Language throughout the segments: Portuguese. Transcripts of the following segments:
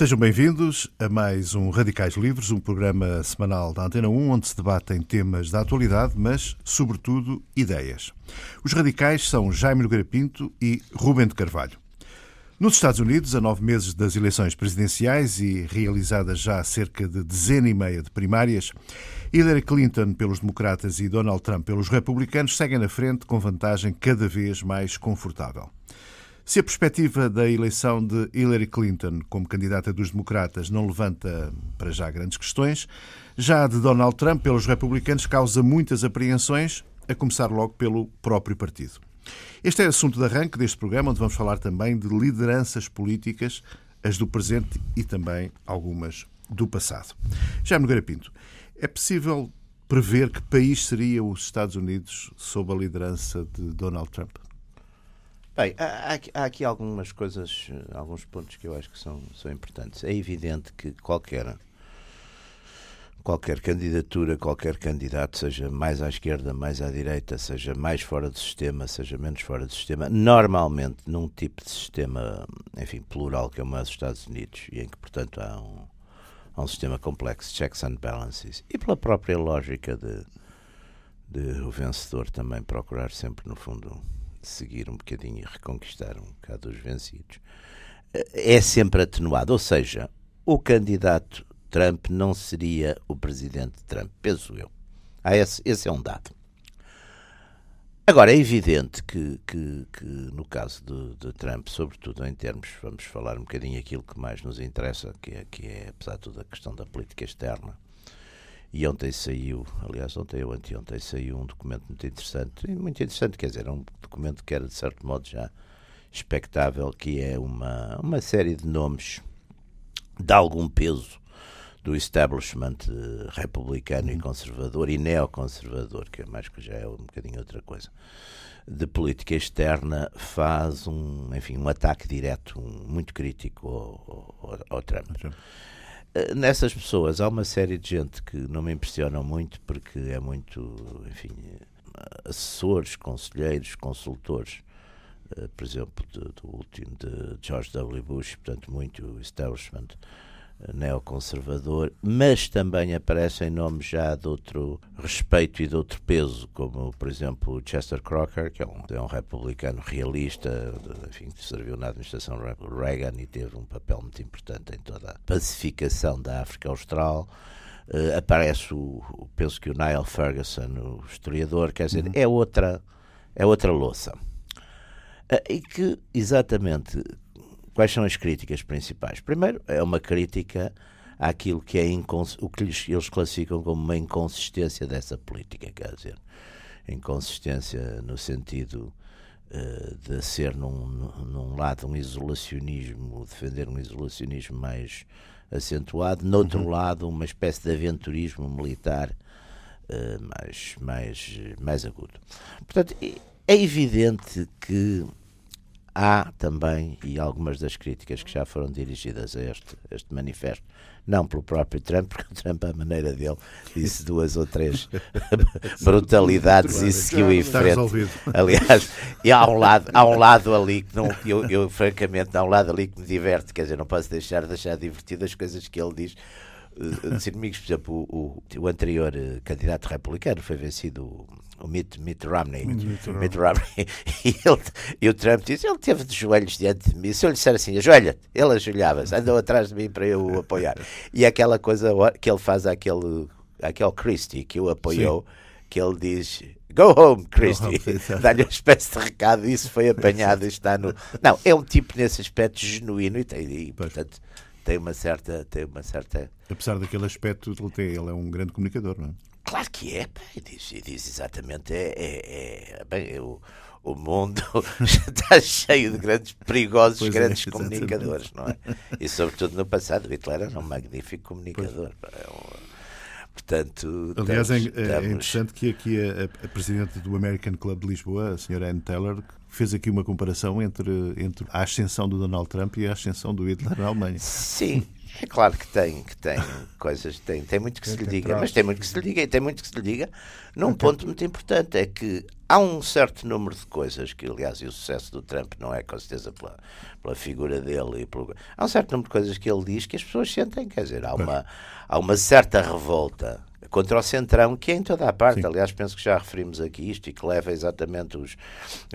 Sejam bem-vindos a mais um Radicais Livres, um programa semanal da Antena 1, onde se debatem temas da atualidade, mas, sobretudo, ideias. Os radicais são Jaime Nogueira Pinto e Rubem de Carvalho. Nos Estados Unidos, a 9 meses das eleições presidenciais e realizadas já cerca de 12,5 de primárias, Hillary Clinton pelos democratas e Donald Trump pelos republicanos seguem na frente com vantagem cada vez mais confortável. Se a perspectiva da eleição de Hillary Clinton como candidata dos democratas não levanta para já grandes questões, já a de Donald Trump pelos republicanos causa muitas apreensões, a começar logo pelo próprio partido. Este é o assunto de arranque deste programa, onde vamos falar também de lideranças políticas, as do presente e também algumas do passado. Jaime Nogueira Pinto, é possível prever que país seria os Estados Unidos sob a liderança de Donald Trump? Bem, há aqui algumas coisas, alguns pontos que eu acho que são importantes. É evidente que qualquer candidatura, qualquer candidato, seja mais à esquerda, mais à direita, seja mais fora do sistema, seja menos fora do sistema, normalmente num tipo de sistema, enfim, plural, que é o dos Estados Unidos, e em que, portanto, há um sistema complexo de checks and balances, e pela própria lógica de o vencedor também procurar sempre, no fundo, seguir um bocadinho e reconquistar um bocado os vencidos, é sempre atenuado. Ou seja, o candidato Trump não seria o presidente Trump, penso eu. Esse é um dado. Agora, é evidente que no caso de Trump, sobretudo em termos, vamos falar um bocadinho aquilo que mais nos interessa, que é apesar de tudo, a questão da política externa. E anteontem saiu um documento muito interessante, quer dizer, um documento que era de certo modo já expectável, que é uma série de nomes de algum peso do establishment republicano e conservador e neoconservador, que é mais que já é um bocadinho outra coisa, de política externa, faz um ataque direto, muito crítico ao Trump. Nessas pessoas há uma série de gente que não me impressionam muito, porque é muito, enfim, assessores, conselheiros, consultores, por exemplo, do último de George W. Bush, portanto muito establishment neoconservador, mas também aparecem nomes já de outro respeito e de outro peso, como por exemplo Chester Crocker, que é um republicano realista, enfim, que serviu na administração Reagan e teve um papel muito importante em toda a pacificação da África Austral. Aparece, penso que o Niall Ferguson, o historiador, quer dizer, é outra louça. E que, exatamente, quais são as críticas principais? Primeiro, é uma crítica àquilo que é o que eles classificam como uma inconsistência dessa política, quer dizer, inconsistência no sentido de ser num lado um isolacionismo, defender um isolacionismo mais acentuado, noutro lado uma espécie de aventurismo militar mais agudo. Portanto, é evidente que há também, e algumas das críticas que já foram dirigidas a este manifesto, não pelo próprio Trump, porque o Trump, à maneira dele, disse 2 ou 3 brutalidades e seguiu em frente. Aliás, e há um lado ali que não, eu francamente, há um lado ali que me diverte, quer dizer, não posso deixar divertido as coisas que ele diz dos inimigos. Por exemplo, o anterior candidato republicano foi vencido, o Mitt Romney. E o Trump disse, ele teve de joelhos diante de mim. Se eu lhe disser assim, ajoelha-te, ele ajoelhava-se, andou atrás de mim para eu o apoiar. E aquela coisa que ele faz àquele Christie que o apoiou, sim, que ele diz, go home, Christie, dá-lhe uma espécie de recado, e isso foi apanhado, está no... Não, é um tipo nesse aspecto genuíno e portanto... Tem uma certa... Apesar daquele aspecto, ele é um grande comunicador, não é? Claro que é, e diz exatamente, o mundo está cheio de grandes, perigosos, grandes comunicadores, não é? E sobretudo no passado, Hitler era um magnífico comunicador, Portanto, aliás, é interessante que aqui a presidente do American Club de Lisboa, a senhora Anne Taylor, fez aqui uma comparação entre a ascensão do Donald Trump e a ascensão do Hitler na Alemanha. Sim, é claro que tem coisas, tem muito que se lhe diga, mas tem muito que se lhe diga e tem muito que se lhe diga num ponto muito importante, é que há um certo número de coisas que, aliás, e o sucesso do Trump não é com certeza pela figura dele, há um certo número de coisas que ele diz que as pessoas sentem, quer dizer, há uma certa revolta contra o Centrão, que é em toda a parte. Sim. Aliás, penso que já referimos aqui isto e que leva exatamente o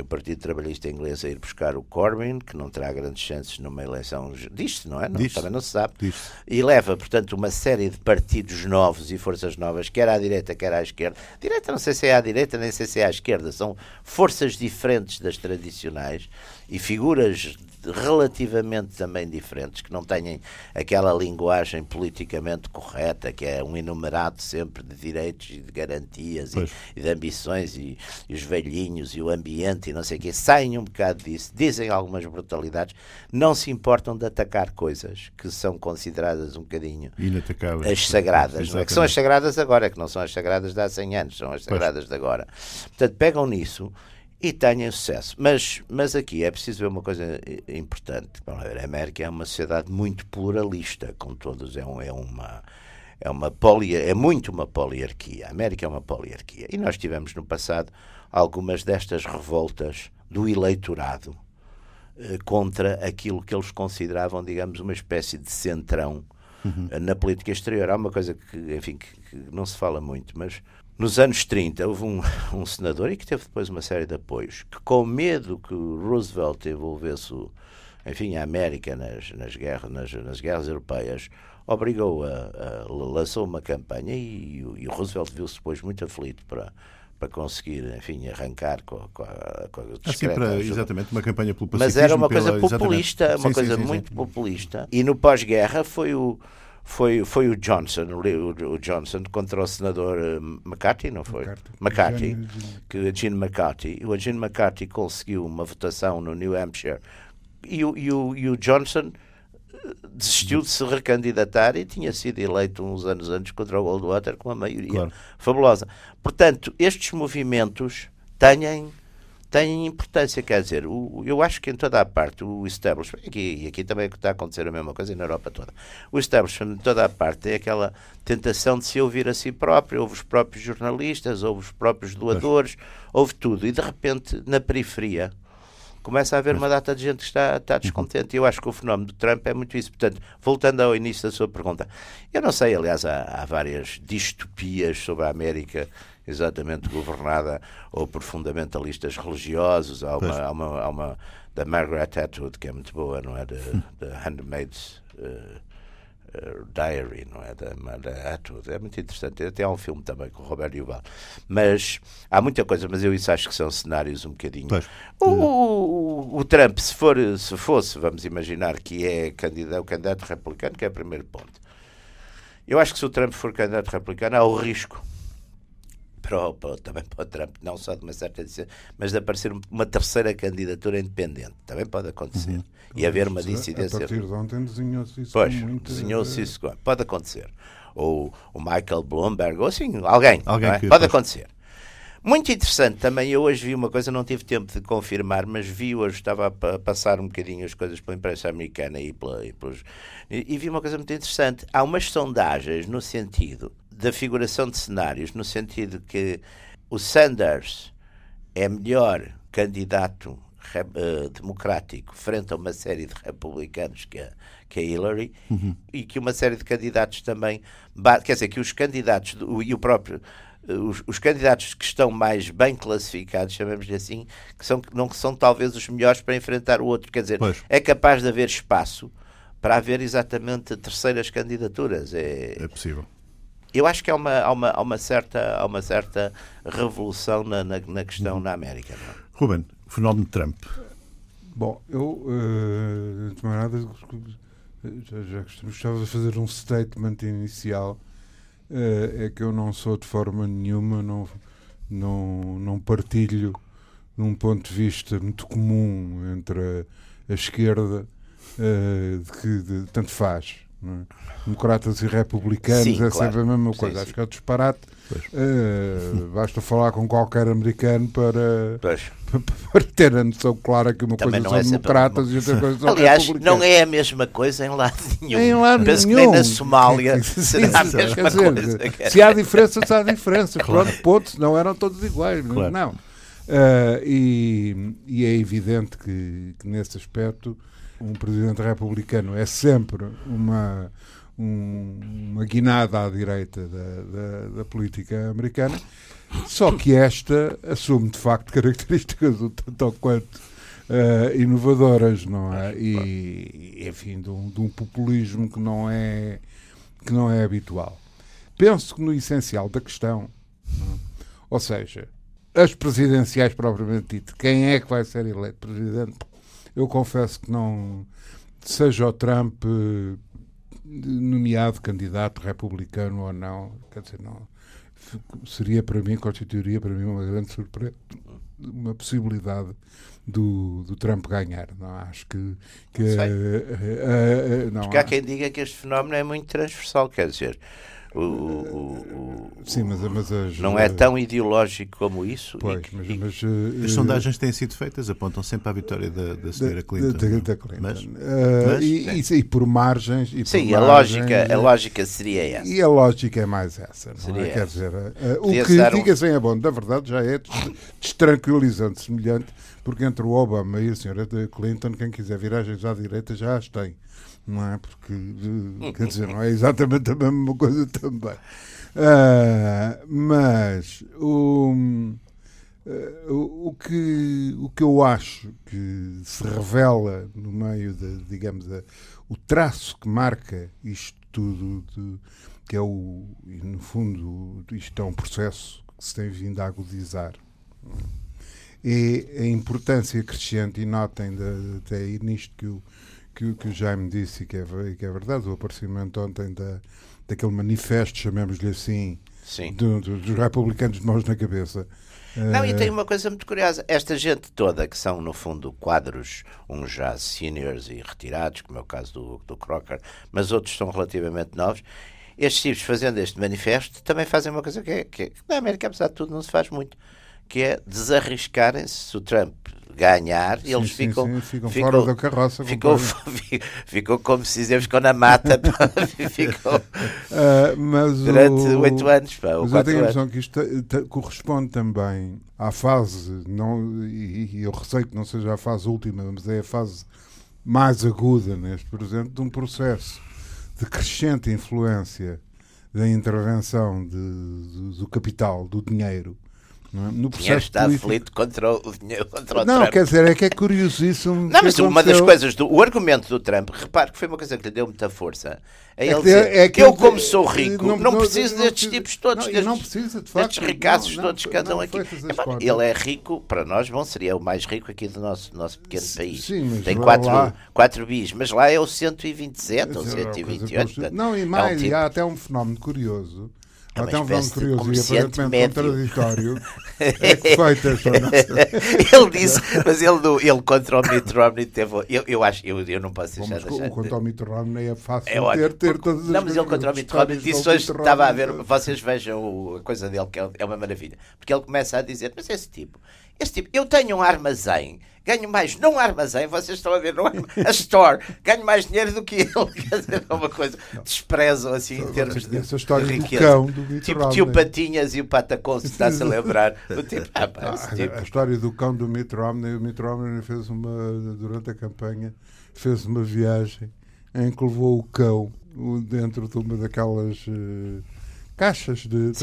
Partido Trabalhista Inglês a ir buscar o Corbyn, que não terá grandes chances numa eleição... Diz-se, não é? Não, também não se sabe. Diz-se. E leva, portanto, uma série de partidos novos e forças novas, quer à direita, quer à esquerda. Direita não sei se é à direita, nem sei se é à esquerda. São forças diferentes das tradicionais e figuras relativamente também diferentes, que não têm aquela linguagem politicamente correta, que é um enumerado sempre de direitos e de garantias e de ambições e os velhinhos e o ambiente e não sei o quê. Saem um bocado disso, dizem algumas brutalidades, não se importam de atacar coisas que são consideradas um bocadinho as sagradas, não é? Que são as sagradas agora, que não são as sagradas de há 100 anos, são as sagradas de agora. Portanto, pegam nisso e tenham sucesso. Mas aqui é preciso ver uma coisa importante. Bom, a América é uma sociedade muito pluralista, com todos, é muito uma poliarquia. A América é uma poliarquia. E nós tivemos no passado algumas destas revoltas do eleitorado contra aquilo que eles consideravam, digamos, uma espécie de centrão na política exterior. Há uma coisa que, enfim, que não se fala muito, mas... Nos anos 30 houve um senador, e que teve depois uma série de apoios, que, com medo que o Roosevelt envolvesse, enfim, a América nas guerras europeias, lançou uma campanha e o Roosevelt viu-se depois muito aflito para conseguir, enfim, arrancar com a discreta ajuda. Exatamente, uma campanha pelo pacifismo. Mas era uma coisa populista, populista. E no pós-guerra foi o Johnson, contra o senador McCarthy, não foi? Gene McCarthy. O Gene McCarthy conseguiu uma votação no New Hampshire e o Johnson desistiu de se recandidatar e tinha sido eleito uns anos antes contra o Goldwater com uma maioria fabulosa. Portanto, estes movimentos têm importância, quer dizer, eu acho que em toda a parte o establishment, e aqui também está a acontecer a mesma coisa e na Europa toda, o establishment em toda a parte tem aquela tentação de se ouvir a si próprio, ouve os próprios jornalistas, ouve os próprios doadores, ouve tudo, e de repente na periferia começa a haver uma data de gente que está descontente, e eu acho que o fenómeno do Trump é muito isso. Portanto, voltando ao início da sua pergunta, eu não sei, aliás, há várias distopias sobre a América exatamente governada ou por fundamentalistas religiosos. Há uma da Margaret Atwood, que é muito boa, não é? The Handmaid's Diary, não é? Da Atwood. É muito interessante. Até há um filme também com o Robert Duvall. Mas há muita coisa, mas eu isso acho que são cenários um bocadinho... O Trump, se fosse, vamos imaginar que é o candidato republicano, que é o primeiro ponto. Eu acho que se o Trump for candidato republicano, há o risco também para o Trump, não só de uma certa decisão, mas de aparecer uma terceira candidatura independente. Também pode acontecer. E haver uma dissidência. A partir de ontem desenhou-se isso. Pode acontecer. Ou o Michael Bloomberg, ou assim, alguém não é? Pode acontecer. Muito interessante também, eu hoje vi uma coisa, não tive tempo de confirmar, mas vi hoje, estava a passar um bocadinho as coisas pela imprensa americana e vi uma coisa muito interessante. Há umas sondagens no sentido da figuração de cenários, no sentido que o Sanders é melhor candidato democrático frente a uma série de republicanos que a Hillary, e que uma série de candidatos também, quer dizer, que os candidatos os candidatos que estão mais bem classificados, chamemos-lhe assim, que não são talvez os melhores para enfrentar o outro, quer dizer, é capaz de haver espaço para haver exatamente terceiras candidaturas. É possível. Eu acho que há uma certa revolução na questão na América. Não é? Ruben, o fenómeno de Trump. Bom, eu, de maneira, já gostava de fazer um statement inicial, é que eu não sou de forma nenhuma, não partilho de um ponto de vista muito comum entre a esquerda, tanto faz. Democratas e republicanos, sim, é claro, sempre a mesma coisa. Sim, acho que é um disparate. Basta falar com qualquer americano para ter a noção clara que uma também coisa são democratas e outra coisa são republicanos. Aliás, não é a mesma coisa em lado nenhum. É em lado penso nenhum. Que nem na Somália será a mesma coisa. Se há diferença, se há diferença. Claro. Pronto, ponto, não eram todos iguais. Claro. Não. E é evidente que nesse aspecto um presidente republicano é sempre uma guinada à direita da política americana, só que esta assume de facto características um tanto ou quanto inovadoras, não é? E enfim, de um populismo que não é habitual. Penso que no essencial da questão, ou seja, as presidenciais propriamente dito, quem é que vai ser eleito presidente? Eu confesso que não, seja o Trump nomeado candidato republicano ou não, quer dizer, não, constituiria para mim uma grande surpresa, uma possibilidade do Trump ganhar. Não acho que não, porque há quem diga que este fenómeno é muito transversal, quer dizer, sim, mas não é tão ideológico como isso. Pois, mas as sondagens têm sido feitas, apontam sempre à vitória da senhora Clinton. Da Clinton. Mas por margens. Sim, a lógica seria essa. E a lógica é mais essa, não seria é? Quer dizer, o que diga-se é bom, na verdade já é destranquilizante, semelhante, porque entre o Obama e a senhora Clinton, quem quiser viragens à direita já as tem. Não é? Porque, quer dizer, não é exatamente a mesma coisa também. Mas o que eu acho que se revela no meio de, digamos, o traço que marca isto tudo, que é no fundo, isto é um processo que se tem vindo a agudizar. E a importância crescente, e notem até aí nisto que o Jaime disse e que é verdade, o aparecimento ontem daquele manifesto, chamemos-lhe assim, dos republicanos de mãos na cabeça. Não, e tem uma coisa muito curiosa. Esta gente toda, que são, no fundo, quadros, uns já seniors e retirados, como é o caso do Crocker, mas outros são relativamente novos, estes tipos fazendo este manifesto também fazem uma coisa que na América, apesar de tudo, não se faz muito, que é desarriscarem-se. Se o Trump ganhar, sim, eles ficam fora da carroça, ficam como se dizemos, ficam na mata, pá, ficam mas durante 8 anos, pá, mas 4 anos. Eu tenho a impressão que isto corresponde também à fase, não, e eu receio que não seja a fase última, mas é a fase mais aguda neste presente, de um processo de crescente influência da intervenção do capital, do dinheiro. Não é? No processo está político. Aflito contra o Trump. Não, quer dizer, é que é curiosíssimo. Não, mas uma das coisas, o argumento do Trump, repare que foi uma coisa que lhe deu muita força. É ele dizer, eu como sou rico, não preciso destes tipos todos, destes ricaços todos que andam aqui. Ele é rico, para nós, bom, seria o mais rico aqui do nosso pequeno país. Sim, tem 4 bis, mas lá é o 127 ou 128. Não, e mais, há até um fenómeno curioso. Até um fenómeno curioso e aparentemente contraditório é que feita esta nossa. Ele disse, mas ele contra o Mitt Romney teve. Eu não posso deixar de achar. Contra o Mitt Romney é fácil ter todas as. Não, mas ele contra o Mitt Romney disse hoje, estava a ver, vocês vejam a coisa dele, que é uma maravilha. Porque ele começa a dizer, mas esse tipo, eu tenho um armazém, ganho mais num armazém, vocês estão a ver, a store, ganho mais dinheiro do que ele, quer dizer, é uma coisa, desprezam assim em termos de riqueza. Tipo tio Patinhas e o Patacão, se está-se a lembrar. A história do cão do Mitt Romney, o Mitt Romney fez durante a campanha, fez uma viagem em que levou o cão dentro de uma daquelas... caixas de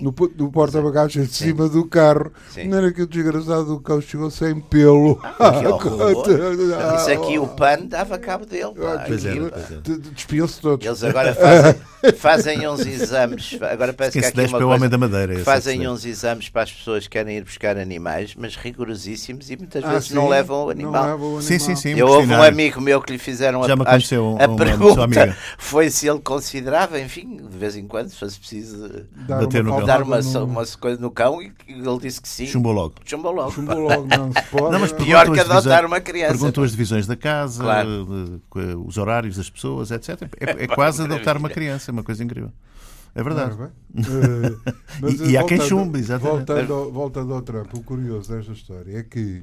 no porta-bagagens de cima do carro. Sim. Não era que o desgraçado do cão chegou sem pelo. Isso aqui o pano dava cabo dele. Despiam-se todos. Eles agora fazem uns exames. Agora parece que aqui o Homem da Madeira. Fazem uns exames para as pessoas que querem ir buscar animais, mas rigorosíssimos, e muitas vezes não levam o animal. Sim. Eu houve um amigo meu que lhe fizeram a pergunta. Foi se ele considerava, enfim, de vez em quando, se preciso dar uma coisa no cão, e ele disse que sim. Chumbou logo. Não, mas pior que adotar uma criança. Perguntou as divisões da casa, claro, os horários das pessoas, etc. É quase adotar uma criança, é uma coisa incrível. É verdade. Mas e há quem chumbe, exatamente. Voltando ao Trump, o curioso desta história é que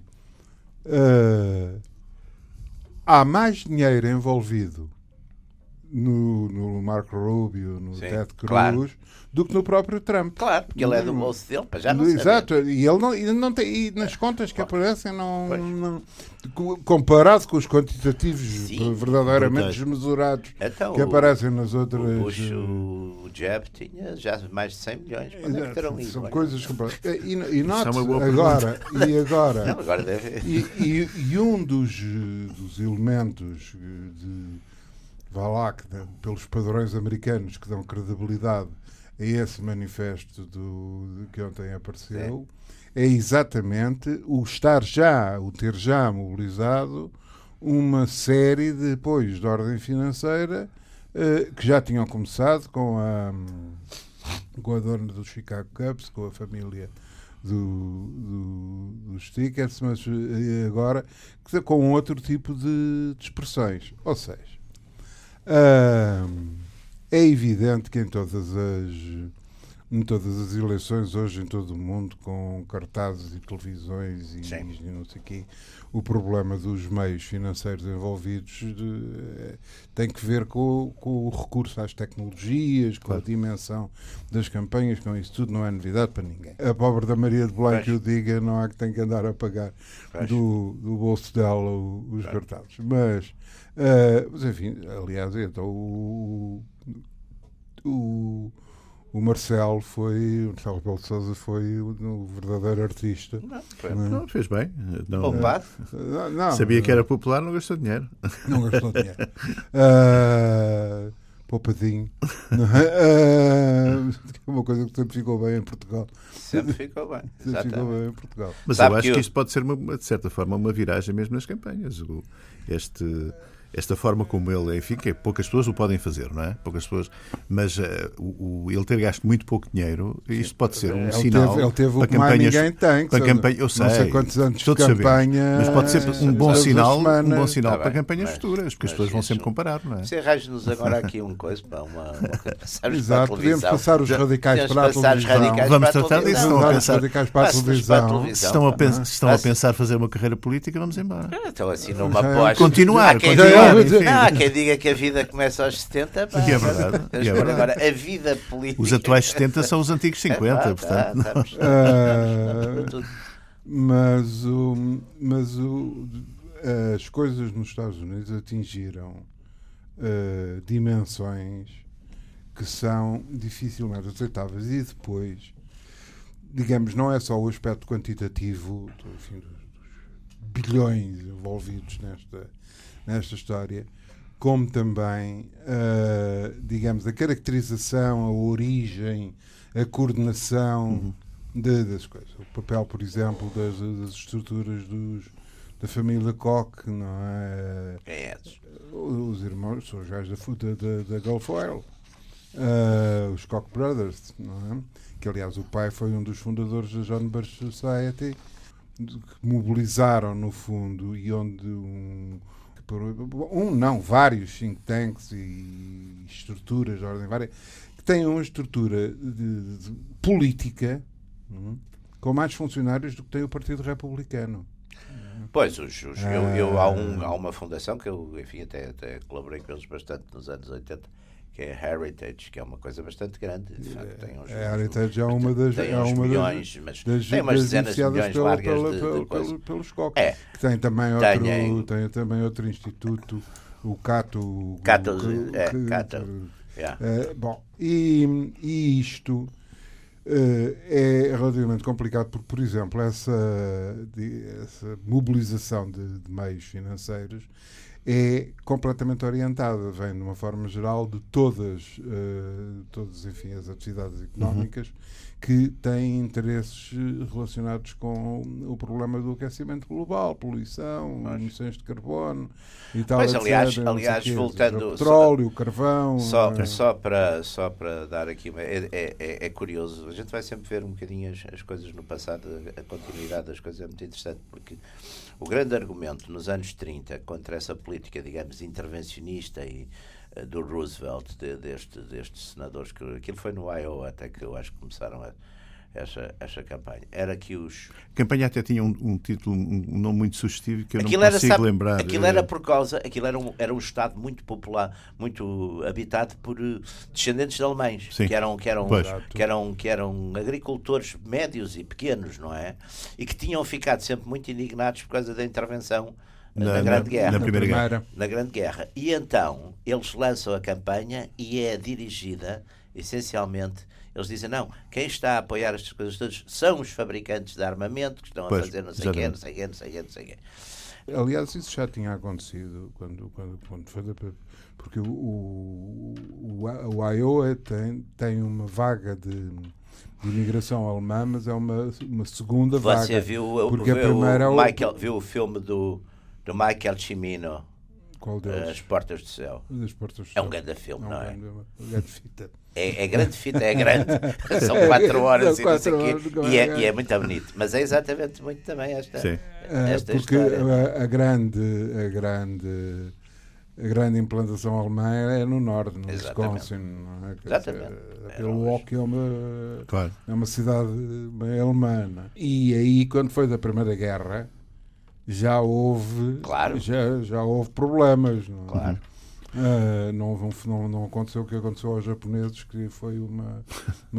há mais dinheiro envolvido no Marco Rubio, no Ted Cruz, claro, do que no próprio Trump. Claro, porque ele é do bolso dele, já não sabe. Exato, e ele não tem, e nas contas que aparecem, não, comparado com os quantitativos verdadeiramente desmesurados que aparecem nas outras... O Bush, o Jeb tinha já mais de 100 milhões. Exato, são coisas comparadas. E note, agora... Não, agora deve... e um dos elementos de... Vá lá, que, pelos padrões americanos que dão credibilidade a esse manifesto que ontem apareceu, é exatamente o ter já mobilizado uma série de apoios de ordem financeira que já tinham começado com a dona do Chicago Cubs, com a família dos Tickets, mas agora com outro tipo de expressões. Ou seja, é evidente que em todas as eleições hoje em todo o mundo, com cartazes e televisões e não sei o quê, o problema dos meios financeiros envolvidos tem que ver com o recurso às tecnologias, com a dimensão das campanhas, com isso tudo não é novidade para ninguém. A pobre da Maria de Belém, que o diga, não há que tem que andar a pagar do bolso dela os cartazes. Mas enfim, aliás, então o Marcelo Rebelo de Sousa foi um verdadeiro artista. Não fez bem. Não. Sabia que era popular, não gastou dinheiro. Poupadinho. É uma coisa que sempre ficou bem em Portugal. Mas sabe, eu acho que isto pode ser, de certa forma, uma viragem mesmo nas campanhas. Esta forma como ele, enfim, que poucas pessoas o podem fazer, não é? Poucas pessoas, mas ele ter gasto muito pouco dinheiro, isto pode ser um sinal. Ele teve o que mais ninguém tem, para campanha, eu sei, não sei quantos anos de campanha, mas pode ser um bom sinal para campanhas futuras, porque as pessoas vão sempre comparar, não é? Você arranja-nos agora aqui uma coisa para uma exato, podemos passar os radicais para a televisão. Vamos tratar disso, se estão a pensar fazer uma carreira política, vamos embora. Então assim, numa aposta. Continuar. Há quem diga que a vida começa aos 70, pá. É verdade. Agora, a vida política. Os atuais 70 são os antigos 50, portanto. Mas as coisas nos Estados Unidos atingiram dimensões que são dificilmente aceitáveis. E depois, digamos, não é só o aspecto quantitativo, enfim, dos bilhões envolvidos nesta história, como também, digamos, a caracterização, a origem, a coordenação das coisas. O papel, por exemplo, das estruturas da família Koch, não é? Os irmãos, são os gajos da Gulf Oil, os Koch Brothers, não é? Que, aliás, o pai foi um dos fundadores da John Birch Society, que mobilizaram, no fundo, e onde vários think tanks e estruturas de ordem várias que têm uma estrutura de política com mais funcionários do que tem o Partido Republicano. Pois, há uma fundação que eu, enfim, até colaborei com eles bastante nos anos 80, que é Heritage, que é uma coisa bastante grande. De facto, tem uns, Heritage é uma das... Tem uns milhões, mas tem umas dezenas de milhões largas de coisas. Pelos Koch. É. Tem também outro instituto, o Cato. Cato. Bom, e isto é relativamente complicado porque, por exemplo, essa mobilização de meios financeiros é completamente orientada, vem de uma forma geral de todas, enfim, as atividades económicas que têm interesses relacionados com o problema do aquecimento global, poluição, emissões de carbono e tal. Mas, aliás, voltando... O petróleo, o carvão... Só para dar aqui... É curioso, a gente vai sempre ver um bocadinho as coisas no passado, a continuidade das coisas é muito interessante, porque o grande argumento nos anos 30 contra essa política, digamos, intervencionista e do Roosevelt, destes senadores, que aquilo foi no Iowa até que eu acho que começaram essa campanha, era que os... A campanha até tinha um título, um nome muito sugestivo que eu aquilo não consigo lembrar. Aquilo era por causa... Aquilo era um estado muito popular, muito habitado por descendentes de alemães, que eram agricultores médios e pequenos, não é? E que tinham ficado sempre muito indignados por causa da intervenção na Grande Guerra. E então eles lançam a campanha e é dirigida essencialmente, eles dizem, não, quem está a apoiar estas coisas todas são os fabricantes de armamento que estão a fazer não sei quem. Aliás, isso já tinha acontecido quando foi, porque o Iowa tem uma vaga de imigração alemã, mas é uma segunda vaga. Você viu o filme do Michael Cimino, As Portas do Céu. É um grande filme, não é? É grande fita. São 4 horas, e é muito bonito. Mas é exatamente muito também esta porque história. A grande implantação alemã é no norte, no Wisconsin, não é? Milwaukee é uma cidade alemã. E aí, quando foi da Primeira Guerra, já houve problemas, não é? Claro. Não aconteceu o que aconteceu aos japoneses, que foi uma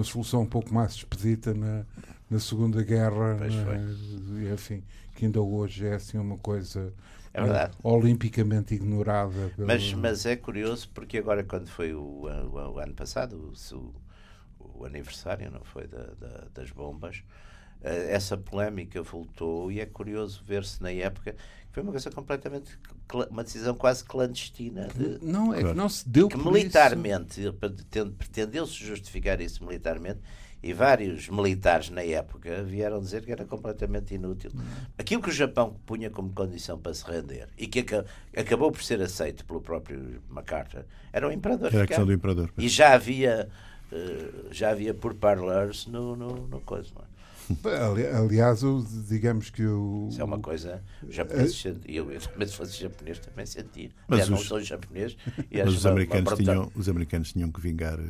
solução um pouco mais expedita na Segunda Guerra, enfim, que ainda hoje é assim uma coisa olimpicamente ignorada. Mas é curioso, porque agora, quando foi o ano passado, o aniversário, não foi, das bombas, essa polémica voltou, e é curioso ver-se na época que foi uma coisa completamente, uma decisão quase clandestina não se deu, que militarmente pretendeu-se justificar isso militarmente, e vários militares na época vieram dizer que era completamente inútil aquilo que o Japão punha como condição para se render, e que acabou por ser aceito pelo próprio MacArthur. Era o imperador, era a questão do imperador, e já havia por parlers no coisa, não é? Aliás, digamos que o... Isso é uma coisa... Os japoneses sentiam, eu também, se fosse japonês, também sentia. Mas não sou japonês. Mas os americanos tinham que vingar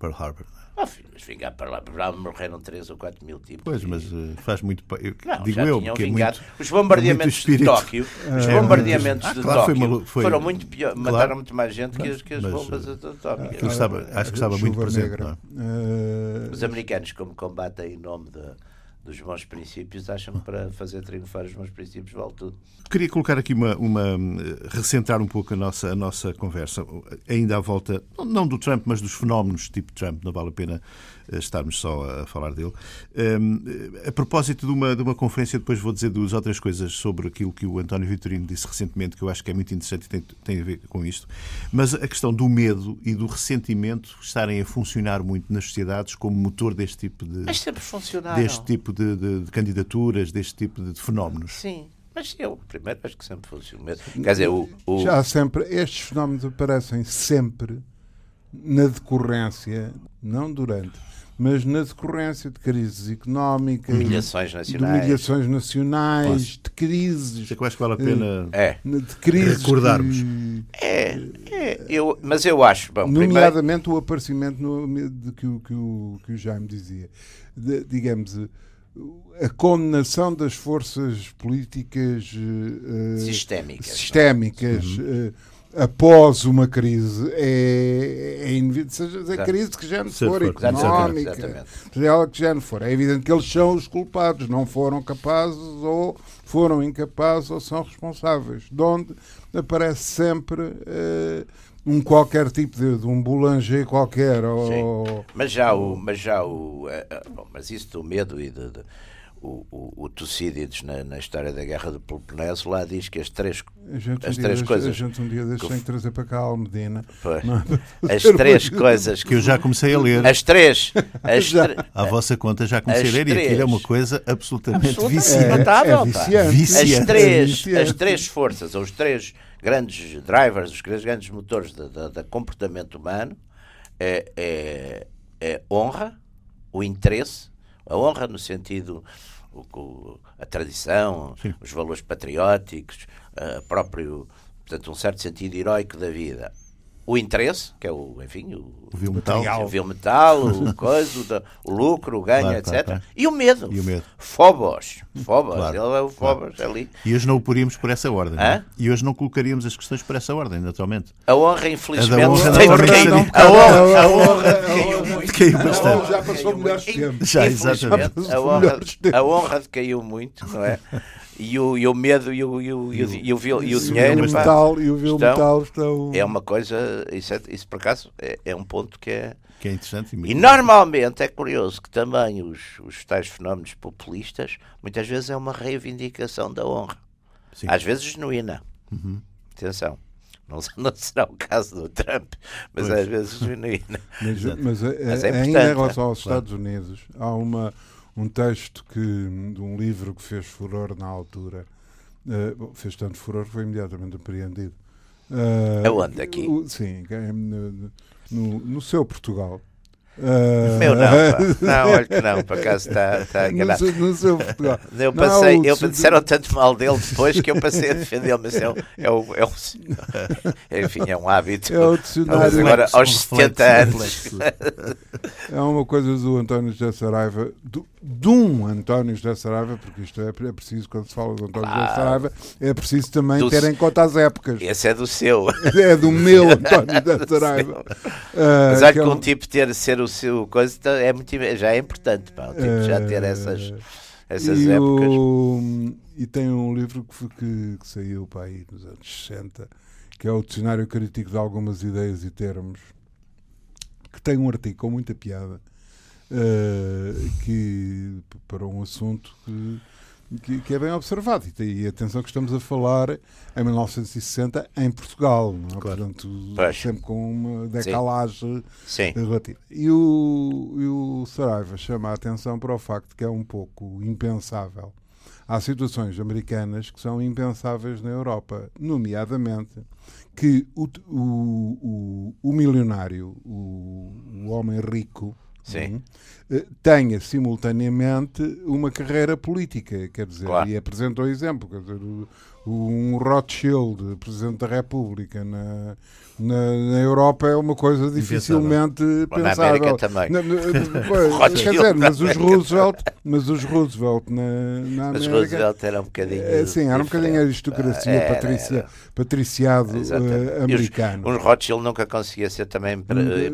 Pearl Harbor. Mas vingar Pearl Harbor, morreram 3 ou 4 mil tipos. Pois, mas faz muito... Os bombardeamentos de Tóquio foram muito pior. Claro, mataram muito mais gente que as bombas de Tóquio. Acho que estava muito presente, não é? Os americanos, como combatem em nome dos bons princípios, acham que para fazer triunfar os bons princípios vale tudo. Queria colocar aqui recentrar um pouco a nossa conversa, ainda à volta, não do Trump, mas dos fenómenos tipo Trump, não vale a pena estarmos só a falar dele. A propósito de uma conferência, depois vou dizer 2 ou 3 coisas sobre aquilo que o António Vitorino disse recentemente, que eu acho que é muito interessante e tem a ver com isto, mas a questão do medo e do ressentimento estarem a funcionar muito nas sociedades como motor deste tipo de... Mas sempre funcionaram. Deste tipo de candidaturas, deste tipo de fenómenos. Sim. Mas eu, primeiro, acho que sempre funcionou mesmo. Quer dizer, já sempre, estes fenómenos aparecem sempre na decorrência, não durante, mas na decorrência de crises económicas, humilhações nacionais, de crises. Eu acho que vale a pena de crises recordarmos. Mas eu acho... Bom, nomeadamente primeiro... o aparecimento que o Jaime dizia. Digamos... a condenação das forças políticas sistémicas após uma crise é inevitável, seja a crise que já não for económica, seja ela que já não for. É evidente que eles são os culpados, não foram capazes ou foram incapazes ou são responsáveis, de onde aparece sempre... um qualquer tipo de um boulanger qualquer. Mas isso do medo e o Tucídides na história da guerra do Peloponeso, lá diz que as três coisas... A gente um dia deixa que trazer para cá a Almedina. Pois, as três coisas... Que eu já comecei a ler. À vossa conta já comecei a ler e aquilo é uma coisa absolutamente viciante. As três forças, ou os três grandes drivers, os três grandes motores do comportamento humano é honra, o interesse, a honra no sentido... a tradição, sim, os valores patrióticos, portanto, um certo sentido heroico da vida. O interesse, que é o vil metal, o lucro, o ganho, claro, etc. Claro. E o medo. Fobos. Claro. Ele é o Fobos, claro, ali. E hoje não o poríamos por essa ordem. Né? E hoje não colocaríamos as questões por essa ordem, naturalmente. A honra, infelizmente, a honra decaiu bastante. Já passou melhores tempos. Já, exatamente. A honra decaiu muito, não é? E o medo e o dinheiro, o metal. É uma coisa, isso por acaso é um ponto que é interessante. E normalmente é curioso que também os tais fenómenos populistas muitas vezes é uma reivindicação da honra, sim, às vezes genuína. Uhum. Atenção, não será o caso do Trump, mas pois, às vezes genuína. Mas é ainda em relação aos Estados Unidos, há um texto de um livro que fez furor na altura, fez tanto furor que foi imediatamente apreendido. Aonde? Aqui? Sim, no seu Portugal. Meu não, pá. Não, olha que não, por acaso está enganado. No seu Portugal. Eu disseram tanto mal dele depois que eu passei a defendê-lo, mas enfim, é um hábito. É o dicionário. Agora, aos 70 anos. É uma coisa do António José Saraiva, de um António José Saraiva, porque isto é preciso, quando se fala de António José Saraiva, é preciso também ter em conta as épocas. Esse é do seu. É do meu António José Saraiva. Mas olha que um tipo ser o seu coisa já é importante, pá, o tipo já ter essas épocas. E tem um livro que saiu para aí nos anos 60, que é o Dicionário Crítico de Algumas Ideias e Termos, que tem um artigo com muita piada para um assunto que é bem observado. E atenção que estamos a falar em 1960 em Portugal, não é? Claro. Portanto, pois, sempre com uma decalagem, sim, relativa. E o Saraiva chama a atenção para o facto que é um pouco impensável. Há situações americanas que são impensáveis na Europa, nomeadamente que o milionário, o homem rico, sim, tenha simultaneamente uma carreira política, quer dizer, claro, e apresentou exemplo, quer dizer, um Rothschild, Presidente da República na Europa é uma coisa dificilmente pensável. Na América também. Quer dizer, mas os Roosevelt na América... Mas Roosevelt era um bocadinho... sim, era um bocadinho aristocracia, patriciado americano. Os Rothschild nunca conseguia ser também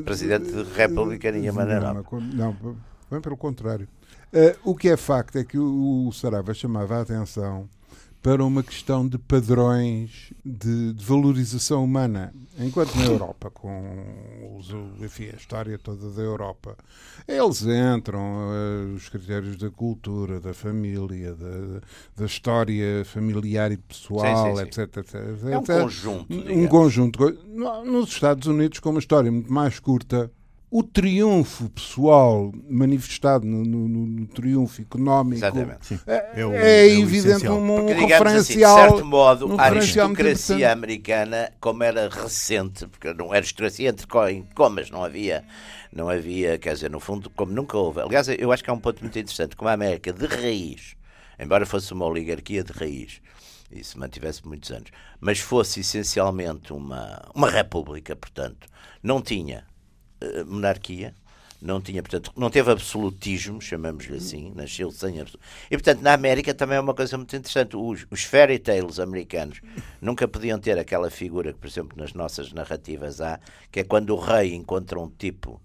Presidente de República nenhuma na Europa. Não, bem pelo contrário. O que é facto é que o Saraiva chamava a atenção para uma questão de padrões de valorização humana. Enquanto na Europa, enfim, a história toda da Europa, eles entram, os critérios da cultura, da família, da história familiar e pessoal, sim. etc. É um conjunto. Um conjunto. Nos Estados Unidos, com uma história muito mais curta, o triunfo pessoal manifestado no triunfo económico é evidente como um referencial. Assim, de certo modo, a aristocracia americana, como era recente, porque não era aristocracia entre comas, não havia, quer dizer, no fundo, como nunca houve. Aliás, eu acho que é um ponto muito interessante, como a América de raiz, embora fosse uma oligarquia de raiz, e se mantivesse muitos anos, mas fosse essencialmente uma república, portanto, não tinha monarquia, não tinha, portanto, não teve absolutismo, chamamos-lhe assim, nasceu sem absolutismo. E, portanto, na América também é uma coisa muito interessante. Os fairy tales americanos nunca podiam ter aquela figura que, por exemplo, nas nossas narrativas há, que é quando o rei encontra um tipo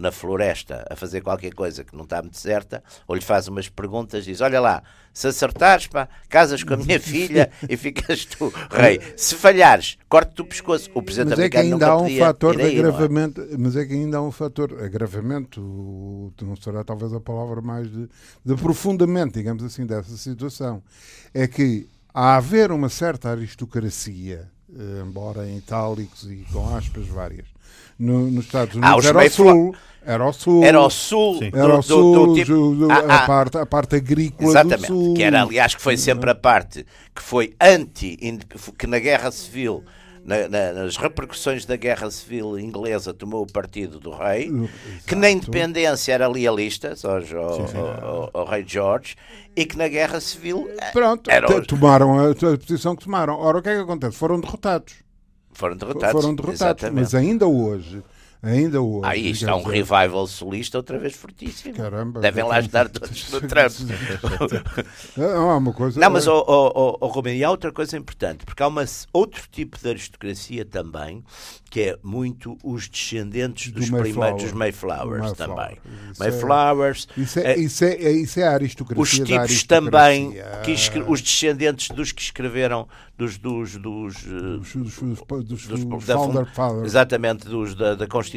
na floresta a fazer qualquer coisa que não está muito certa, ou lhe faz umas perguntas e diz, olha lá, se acertares, pá, casas com a minha filha e ficas tu rei. Se falhares, corte-te o pescoço. O presidente americano nunca podia ir aí, agravamento, não é? Mas é que ainda há um fator agravamento, não será talvez a palavra mais de aprofundamento, digamos assim, dessa situação. É que há haver uma certa aristocracia, embora em itálicos e com aspas várias, nos Estados Unidos, era o Sul, a parte agrícola. Exatamente, do Sul. Que era, aliás, que foi sempre a parte que foi que na Guerra Civil, nas repercussões da Guerra Civil inglesa, tomou o partido do rei. Exato. Que na independência era lealista ao rei George, e que na Guerra Civil tomaram a posição que tomaram. Ora, o que é que acontece? Foram derrotados, mas ainda hoje. Ah, isto há um revival solista outra vez fortíssimo. Caramba. Devem lá ajudar todos no Trump. Não, há uma coisa... Não, mas, Rubem, e há outra coisa importante, porque há outro tipo de aristocracia também, que é muito os descendentes dos primeiros, dos Mayflowers também. Mayflowers... Isso é a aristocracia. Os tipos também, os descendentes dos que escreveram, dos Founder Fathers. Exatamente, da Constituição.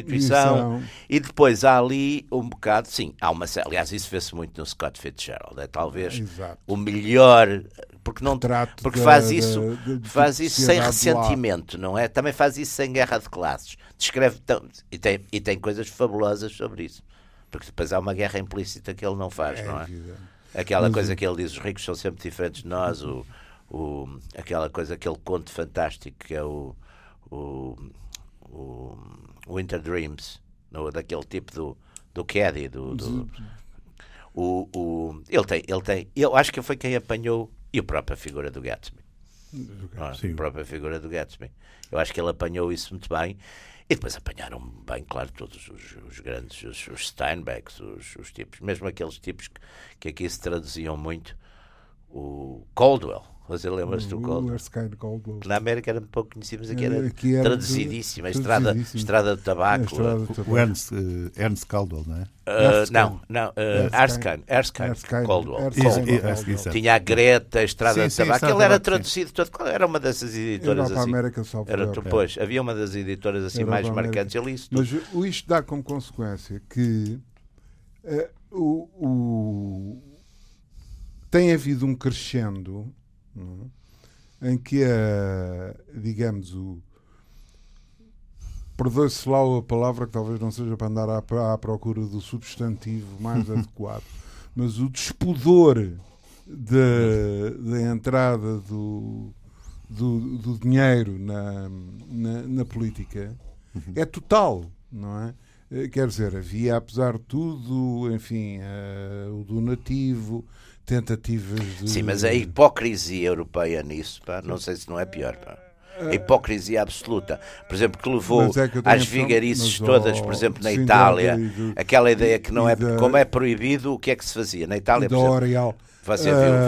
E depois há ali um bocado, sim, aliás, isso vê-se muito no Scott Fitzgerald, é talvez o melhor... Porque faz isso sem ressentimento, não é? Também faz isso sem guerra de classes. Descreve e tem coisas fabulosas sobre isso. Porque depois há uma guerra implícita que ele não faz, não é? Aquela coisa que ele diz, os ricos são sempre diferentes de nós, aquela coisa, aquele conto fantástico que é o Winter Dreams, daquele tipo do Caddy, eu acho que foi quem apanhou. E a própria figura do Gatsby. Eu acho que ele apanhou isso muito bem. E depois apanharam bem, claro, todos os grandes, os Steinbecks, os tipos, mesmo aqueles tipos que aqui se traduziam muito. O Caldwell. Você lembra-se do Caldwell? Erskine Caldwell. Que na América era pouco conhecido, mas aqui era traduzidíssimo. Estrada do Tabaco. O Ernest Caldwell, não é? Erskine Caldwell. Tinha a Greta, a Estrada do Tabaco. Ele era traduzido todo. Era uma dessas editoras assim. Havia uma das editoras assim mais marcantes. Mas isto dá como consequência que tem havido um crescendo... Não? Em que perdoe-se lá a palavra, que talvez não seja para andar à procura do substantivo mais adequado, mas o despudor da entrada do dinheiro na política é total, não é? Quer dizer, havia, apesar de tudo, enfim, o donativo, tentativas de... Sim, mas a hipocrisia europeia nisso, pá, não sei se não é pior, pá. A hipocrisia absoluta, por exemplo, que levou às vigarices todas, por exemplo, na Itália, aquela ideia que não é, como é proibido, o que é que se fazia? Na Itália, por exemplo,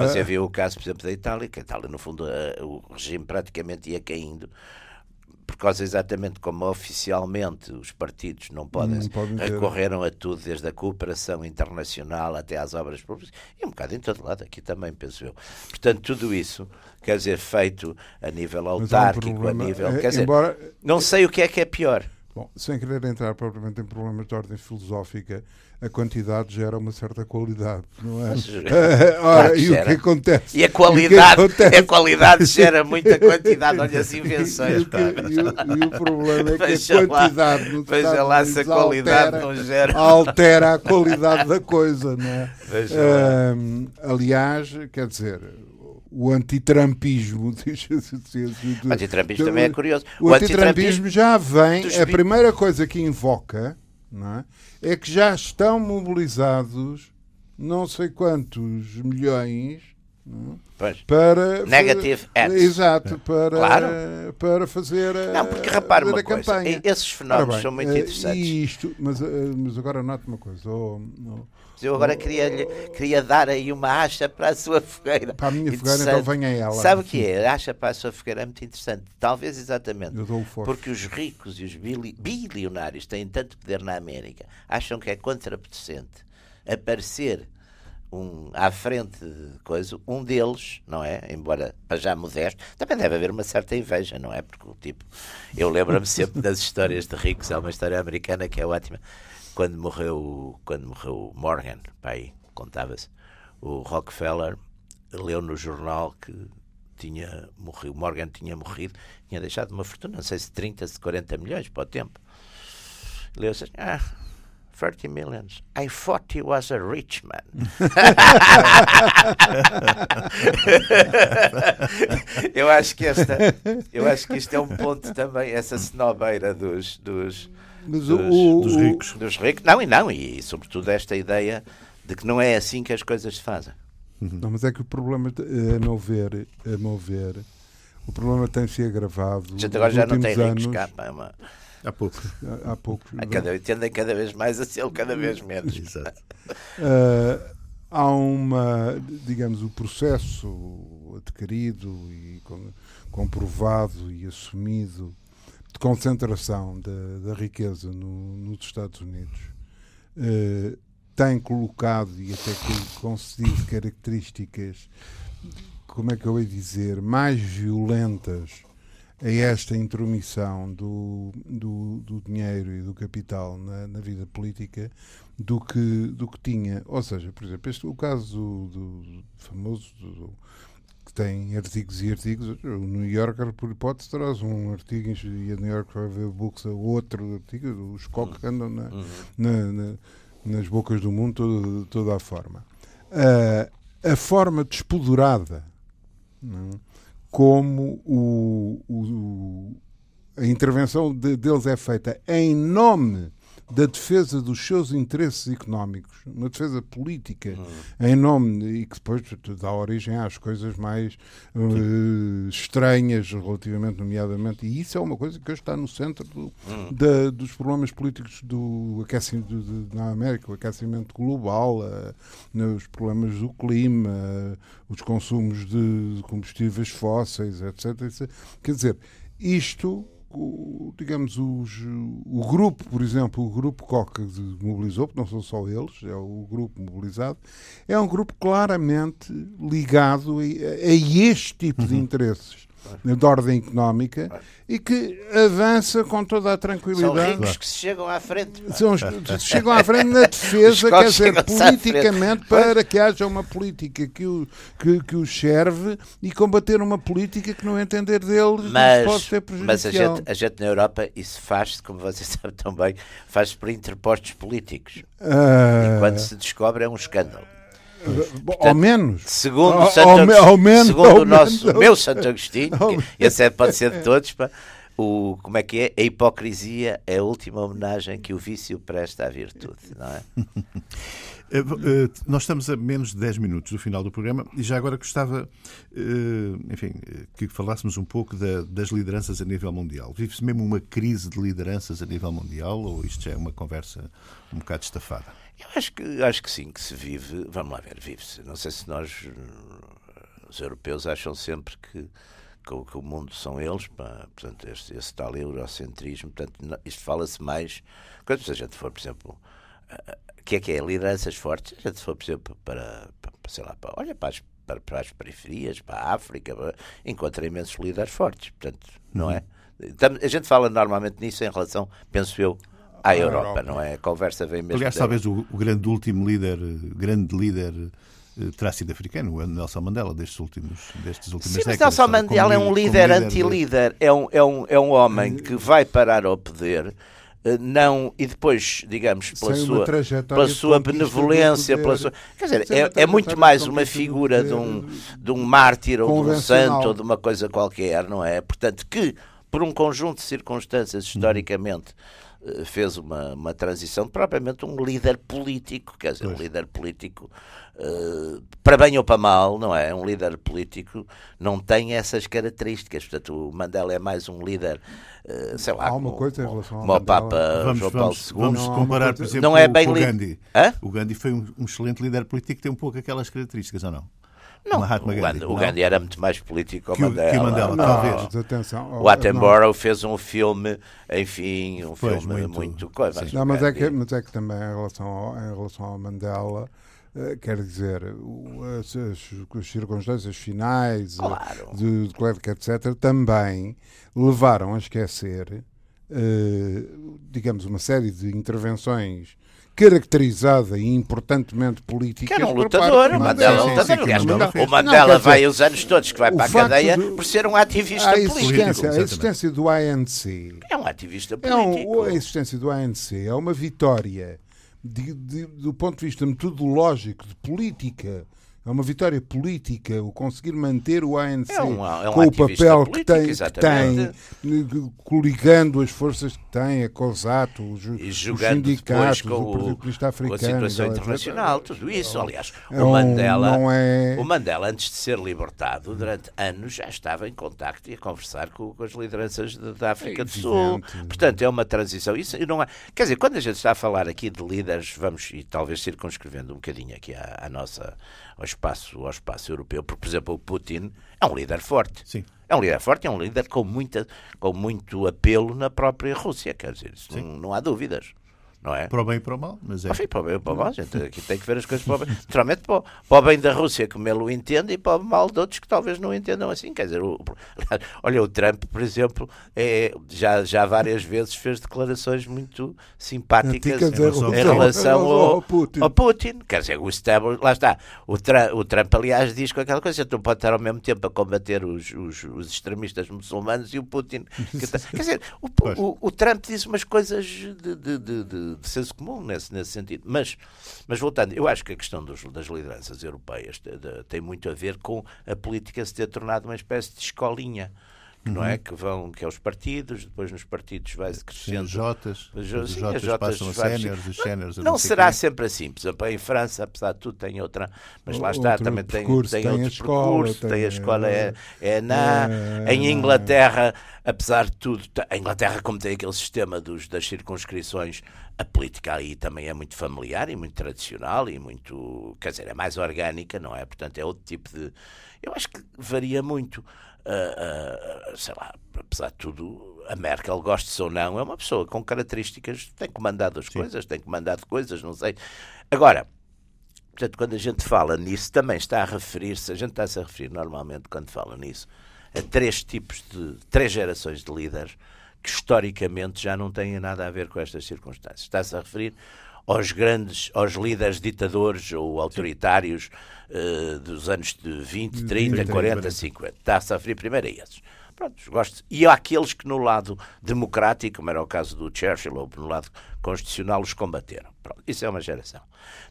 você viu o caso, por exemplo, da Itália, que a Itália, no fundo, o regime praticamente ia caindo, por causa exatamente como oficialmente os partidos não podem recorreram a tudo, desde a cooperação internacional até às obras públicas, e um bocado em todo lado, aqui também, penso eu. Portanto, tudo isso, quer dizer, feito a nível autárquico, não sei o que é pior. Bom, sem querer entrar propriamente em problemas de ordem filosófica, a quantidade gera uma certa qualidade, não é? Ora, e o que acontece? E a qualidade gera muita quantidade, olha as invenções. E o problema é que a quantidade no se a qualidade não gera. Altera a qualidade da coisa, não é? Aliás, quer dizer... O antitrampismo, o antitrampismo também é curioso. O antitrampismo já vem, a primeira coisa que invoca, não é? É que já estão mobilizados não sei quantos milhões Para negative ads. Exato, para, claro, para fazer a, não, porque, repara uma coisa, campanha. Esses fenómenos são muito interessantes. Isto, mas agora note uma coisa. Eu agora queria dar aí uma acha para a sua fogueira. Para a minha fogueira, então venha ela. Sabe o que é? A acha para a sua fogueira é muito interessante. Talvez exatamente porque os ricos e os bilionários têm tanto poder na América, acham que é contraproducente aparecer à frente de coisa, um deles, não é? Embora para já modesto, também deve haver uma certa inveja, não é? Porque o tipo, eu lembro-me sempre das histórias de ricos, há uma história americana que é ótima, quando morreu Morgan, pai, contava-se, o Rockefeller leu no jornal que Morgan tinha morrido, tinha deixado uma fortuna, não sei se 30, se 40 milhões para o tempo. Leu assim, 30 millions. I thought he was a rich man. Eu acho que isto é um ponto também, essa cenobeira dos ricos. Dos ricos. E sobretudo esta ideia de que não é assim que as coisas se fazem. Não, mas é que o problema, a meu ver, o problema tem-se agravado. Mas agora já não tem ricos cá, é uma... Há pouco. Tendem cada vez mais a ser, cada vez menos. Exato. Há uma, digamos, o processo adquirido e comprovado e assumido de concentração da riqueza nos Estados Unidos tem colocado e até concedido características, como é que eu ia dizer, mais violentas a esta intromissão do dinheiro e do capital na vida política do que tinha. Ou seja, por exemplo, o caso do famoso, que tem artigos e artigos, o New Yorker, por hipótese, traz um artigo e a New York vai ver outro artigo, os Koch andam nas bocas do mundo toda a forma. A forma despodurada, não? Como a intervenção deles é feita em nome da defesa dos seus interesses económicos, uma defesa política em nome, e que depois dá origem às coisas mais estranhas relativamente, nomeadamente, e isso é uma coisa que hoje está no centro dos problemas políticos do aquecimento na América, o aquecimento global, os problemas do clima, os consumos de combustíveis fósseis, etc. Quer dizer, isto... digamos, o grupo, por exemplo, o grupo Koch que mobilizou, porque não são só eles, é o grupo mobilizado, é um grupo claramente ligado a este tipo de interesses de ordem económica e que avança com toda a tranquilidade. São ricos que se chegam à frente. Chegam à frente na defesa, quer dizer, politicamente, para que haja uma política que os serve e combater uma política que, no entender deles, mas pode ser prejudicial. Mas a gente na Europa, isso faz-se, como você sabe tão bem, faz-se por interpostos políticos. E quando se descobre é um escândalo. Portanto, ao menos segundo o nosso meu Santo Agostinho, esse pode ser de todos, como é que é? A hipocrisia é a última homenagem que o vício presta à virtude, não é? Nós estamos a menos de 10 minutos do final do programa e já agora gostava, enfim, que falássemos um pouco das lideranças a nível mundial. Vive-se mesmo uma crise de lideranças a nível mundial ou isto já é uma conversa um bocado estafada? Eu acho que sim, que se vive, vamos lá ver, vive-se. Não sei se nós, os europeus, acham sempre que o mundo são eles, pá, portanto, esse tal eurocentrismo, portanto, não, isto fala-se mais, quando se a gente for, por exemplo, que é lideranças fortes, se a gente for, por exemplo, para as periferias, para a África, encontra imensos líderes fortes, portanto, não é? A gente fala normalmente nisso em relação, penso eu, à Europa, não é? A conversa vem mesmo... Aliás, talvez o grande líder terá sido africano, o Nelson Mandela, destes últimos séculos. Sim, mas Nelson Mandela é um líder anti-líder, é um homem que vai parar ao poder, não, e depois, digamos, pela sua benevolência, pela sua, quer dizer, é muito mais uma figura de um mártir ou de um santo ou de uma coisa qualquer, não é? Portanto, que, por um conjunto de circunstâncias, historicamente... fez uma transição de propriamente um líder político, quer dizer, um líder político, para bem ou para mal, não é? Um líder político não tem essas características, portanto o Mandela é mais um líder, sei lá, como o Papa João Paulo II. Vamos comparar, por exemplo, não é bem o Gandhi. O Gandhi foi um excelente líder político, tem um pouco aquelas características, ou não? Não, o Gandhi era muito mais político que o Mandela, talvez. Atenção, o Attenborough fez um filme, enfim, filme muito coisa. Não, mas é que também em relação ao Mandela, quer dizer, as circunstâncias finais do Clérigo, etc., também levaram a esquecer, digamos, uma série de intervenções caracterizada e importantemente política. Que era um lutador, o Mandela. O Mandela vai os anos todos que vai para a cadeia por ser um ativista político. A existência do ANC... É um ativista político. A existência do ANC é uma vitória do ponto de vista metodológico, de política. É uma vitória política, o conseguir manter o ANC com o papel político, que tem, coligando as forças que tem, a COSATO, os sindicatos, o Partido Comunista Africano. Com a situação internacional, tudo isso. Aliás, o Mandela, antes de ser libertado, durante anos já estava em contacto e a conversar com as lideranças da África do Sul. Portanto, é uma transição. Isso não é, quer dizer, quando a gente está a falar aqui de líderes, vamos, e talvez circunscrevendo um bocadinho aqui a nossa... Ao espaço europeu, porque, por exemplo, o Putin é um líder forte. Sim. É um líder forte, é um líder com muito apelo na própria Rússia, quer dizer, não há dúvidas. Não é? Para o bem e para o mal, mas é. Enfim, para o bem e para o mal, gente, aqui tem que ver as coisas para o bem. Naturalmente, para o bem da Rússia, como ele o entende, e para o mal de outros que talvez não entendam assim. Quer dizer, olha, o Trump, por exemplo, já várias vezes fez declarações muito simpáticas em relação ao Putin. Quer dizer, lá está. O Trump, aliás, diz com aquela coisa: tu pode estar ao mesmo tempo a combater os extremistas muçulmanos e o Putin. Quer dizer, o Trump diz umas coisas de senso comum nesse sentido, mas voltando, eu acho que a questão das lideranças europeias tem muito a ver com a política se ter tornado uma espécie de escolinha, não é? Que é os partidos, depois nos partidos vai-se crescendo. Os Jotas passam a séniores, os séniores... Não será sempre assim, por exemplo, em França, apesar de tudo, tem outra... Mas lá está, também tem outro percurso, tem a escola em Inglaterra, apesar de tudo, a Inglaterra, como tem aquele sistema das circunscrições, a política aí também é muito familiar e muito tradicional e muito... Quer dizer, é mais orgânica, não é? Portanto, é outro tipo de... Eu acho que varia muito... sei lá, apesar de tudo, a Merkel, goste-se ou não, é uma pessoa com características, tem comandado coisas, não sei. Agora, portanto, quando a gente fala nisso, também está a referir-se, a gente está-se a referir normalmente, quando fala nisso, a três gerações de líderes que historicamente já não têm nada a ver com estas circunstâncias. Está-se a referir aos líderes ditadores ou autoritários dos anos de 20, 30, 40, 50. Está-se a referir primeiro a esses. Pronto, gosto. E há aqueles que no lado democrático, como era o caso do Churchill, ou no lado constitucional, os combateram. Pronto, isso é uma geração.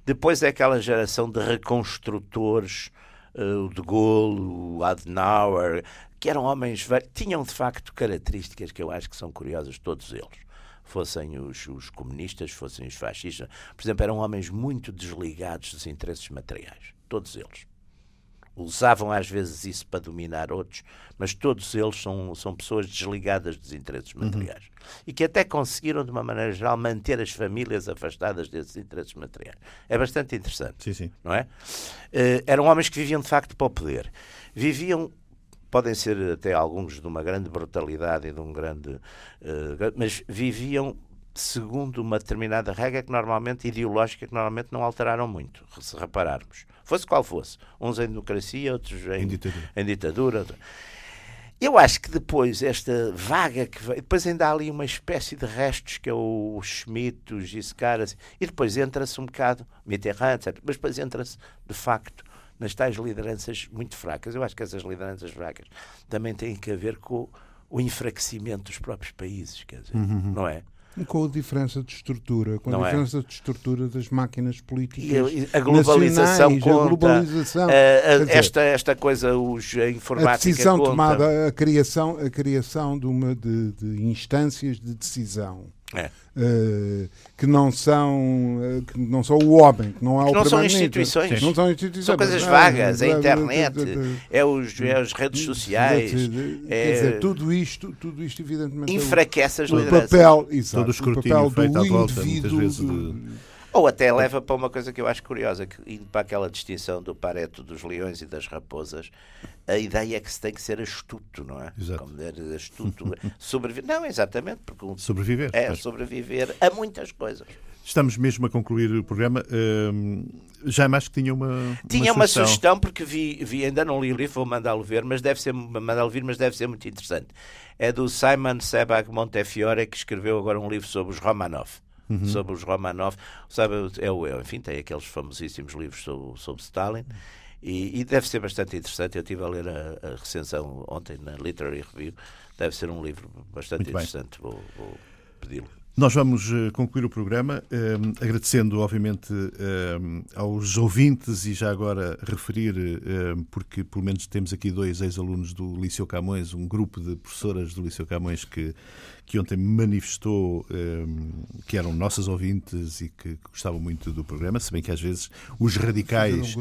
Depois é aquela geração de reconstrutores, o de Gaulle, o Adenauer, que eram homens... Tinham, de facto, características que eu acho que são curiosas, todos eles. Fossem os comunistas, fossem os fascistas. Por exemplo, eram homens muito desligados dos interesses materiais. Todos eles. Usavam às vezes isso para dominar outros, mas todos eles são pessoas desligadas dos interesses materiais. E que até conseguiram, de uma maneira geral, manter as famílias afastadas desses interesses materiais. É bastante interessante. Sim, sim. Não é? Eram homens que viviam, de facto, para o poder. Viviam... Podem ser até alguns de uma grande brutalidade e de um grande... mas viviam segundo uma determinada regra ideológica que normalmente não alteraram muito, se repararmos. Fosse qual fosse. Uns em democracia, outros em ditadura. Eu acho que depois esta vaga que veio... Depois ainda há ali uma espécie de restos que é o Schmitt, o Giscard... Assim, e depois entra-se um bocado... Mitterrand, etc. Mas depois entra-se, de facto... nas tais lideranças muito fracas. Eu acho que essas lideranças fracas também têm que ver com o enfraquecimento dos próprios países, quer dizer, não é? Com a diferença de estrutura, das máquinas políticas e a globalização nacionais, conta, a globalização, esta coisa, a informática, a decisão conta. Tomada, a criação de instâncias de decisão. que não são o homem, que não há o permanente. Não são instituições. São coisas vagas, a internet, é as redes sociais. Quer dizer, tudo isto evidentemente enfraquece as lideranças. Todo o escrutínio feito à volta, muitas vezes, ou até leva para uma coisa que eu acho curiosa, que indo para aquela distinção do Pareto dos leões e das raposas, a ideia é que se tem que ser astuto, não é? Exato. Como dizer, astuto, sobreviver. Não, exatamente, porque sobreviver. É sobreviver a muitas coisas. Estamos mesmo a concluir o programa. Já mais que tinha uma sugestão, porque vi, ainda não li o livro, vou mandá-lo ver, mas deve ser muito interessante. É do Simon Sebag Montefiore, que escreveu agora um livro sobre os Romanov. Uhum. Sobre os Romanov, sabe, enfim, tem aqueles famosíssimos livros sobre Stalin, e deve ser bastante interessante. Eu estive a ler a recensão ontem na Literary Review. Deve ser um livro bastante interessante. Vou pedi-lo. Nós vamos concluir o programa agradecendo, obviamente, aos ouvintes, e já agora referir, porque pelo menos temos aqui 2 ex-alunos do Liceu Camões, um grupo de professoras do Liceu Camões que ontem manifestou que eram nossas ouvintes e que gostavam muito do programa, se bem que às vezes os radicais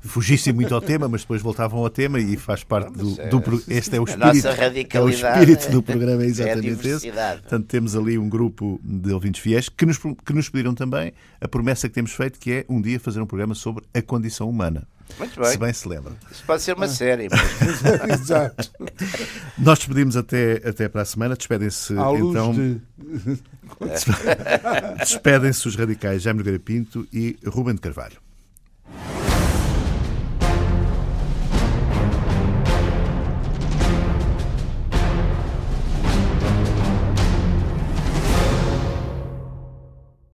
fugissem muito ao tema, mas depois voltavam ao tema, e faz parte do programa. Este é o espírito, do programa, é exatamente esse. Portanto, temos ali um grupo de ouvintes fiéis que nos pediram também a promessa que temos feito, que é um dia fazer um programa sobre a condição humana. Muito bem. Se bem se lembra. Isso pode ser uma série. Mas... Exato. Nós despedimos até para a semana. Despedem-se então. Despedem-se os radicais Jaime Nogueira Pinto e Rubem de Carvalho.